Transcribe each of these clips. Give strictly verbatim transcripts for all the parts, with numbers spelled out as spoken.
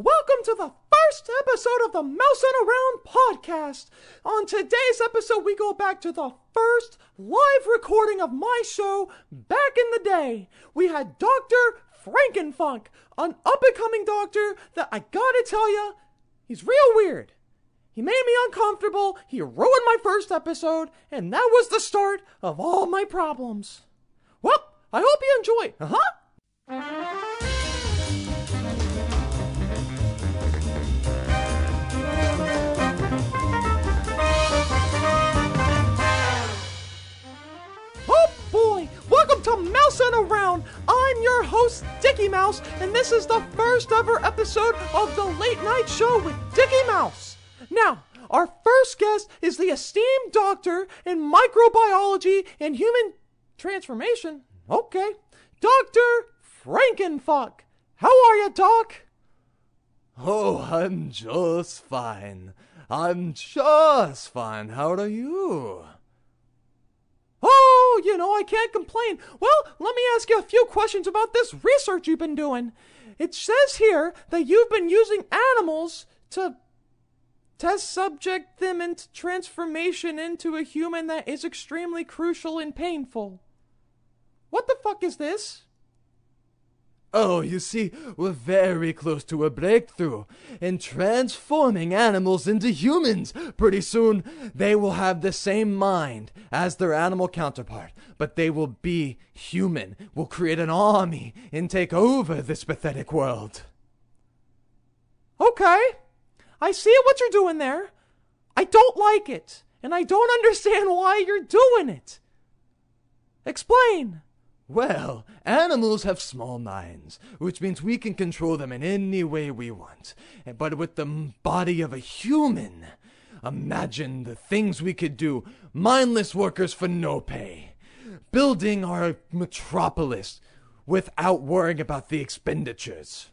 Welcome to the first episode of the Mousing Around podcast. On today's episode, we go back to the first live recording of my show back in the day. We had Doctor Frankenfunk, an up-and-coming doctor that I gotta tell ya, he's real weird. He made me uncomfortable, he ruined my first episode, and that was the start of all my problems. Well, I hope you enjoy, uh-huh! Welcome to Mousing Around. I'm your host, Dickie Mouse, and this is the first ever episode of the Late Night Show with Dickie Mouse. Now, our first guest is the esteemed doctor in microbiology and human transformation. Okay. Doctor Frankenfunk. How are you, Doc? Oh, I'm just fine. I'm just fine. How are you? Oh, you know, I can't complain. Well, let me ask you a few questions about this research you've been doing. It says here that you've been using animals to test subject them into transformation into a human that is extremely crucial and painful. What the fuck is this? Oh, you see, we're very close to a breakthrough in transforming animals into humans. Pretty soon, they will have the same mind as their animal counterpart, but they will be human. We'll create an army and take over this pathetic world. Okay, I see what you're doing there. I don't like it, and I don't understand why you're doing it. Explain. Well, animals have small minds, which means we can control them in any way we want. But with the body of a human, imagine the things we could do. Mindless workers for no pay. Building our metropolis without worrying about the expenditures.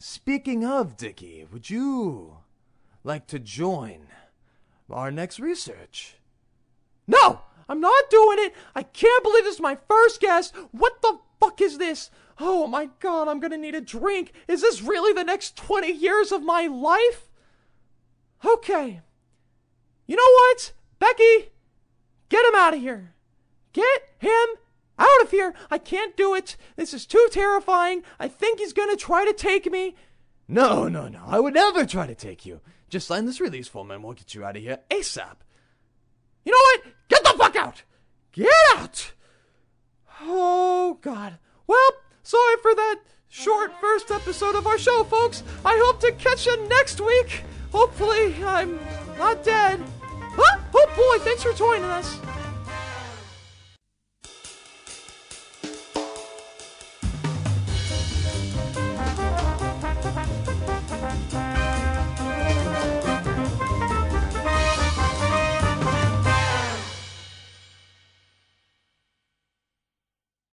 Speaking of, Dickie, would you like to join our next research? No! I'm not doing it. I can't believe this is my first guest. What the fuck is this? Oh my god, I'm gonna need a drink. Is this really the next twenty years of my life? Okay. You know what? Becky, get him out of here. Get him out of here. I can't do it. This is too terrifying. I think he's gonna try to take me. No, no, no. I would never try to take you. Just sign this release form and we'll get you out of here ASAP. You know what? Get the fuck out! Get out! Oh, God. Well, sorry for that short first episode of our show, folks. I hope to catch you next week. Hopefully, I'm not dead. Oh, oh boy, thanks for joining us.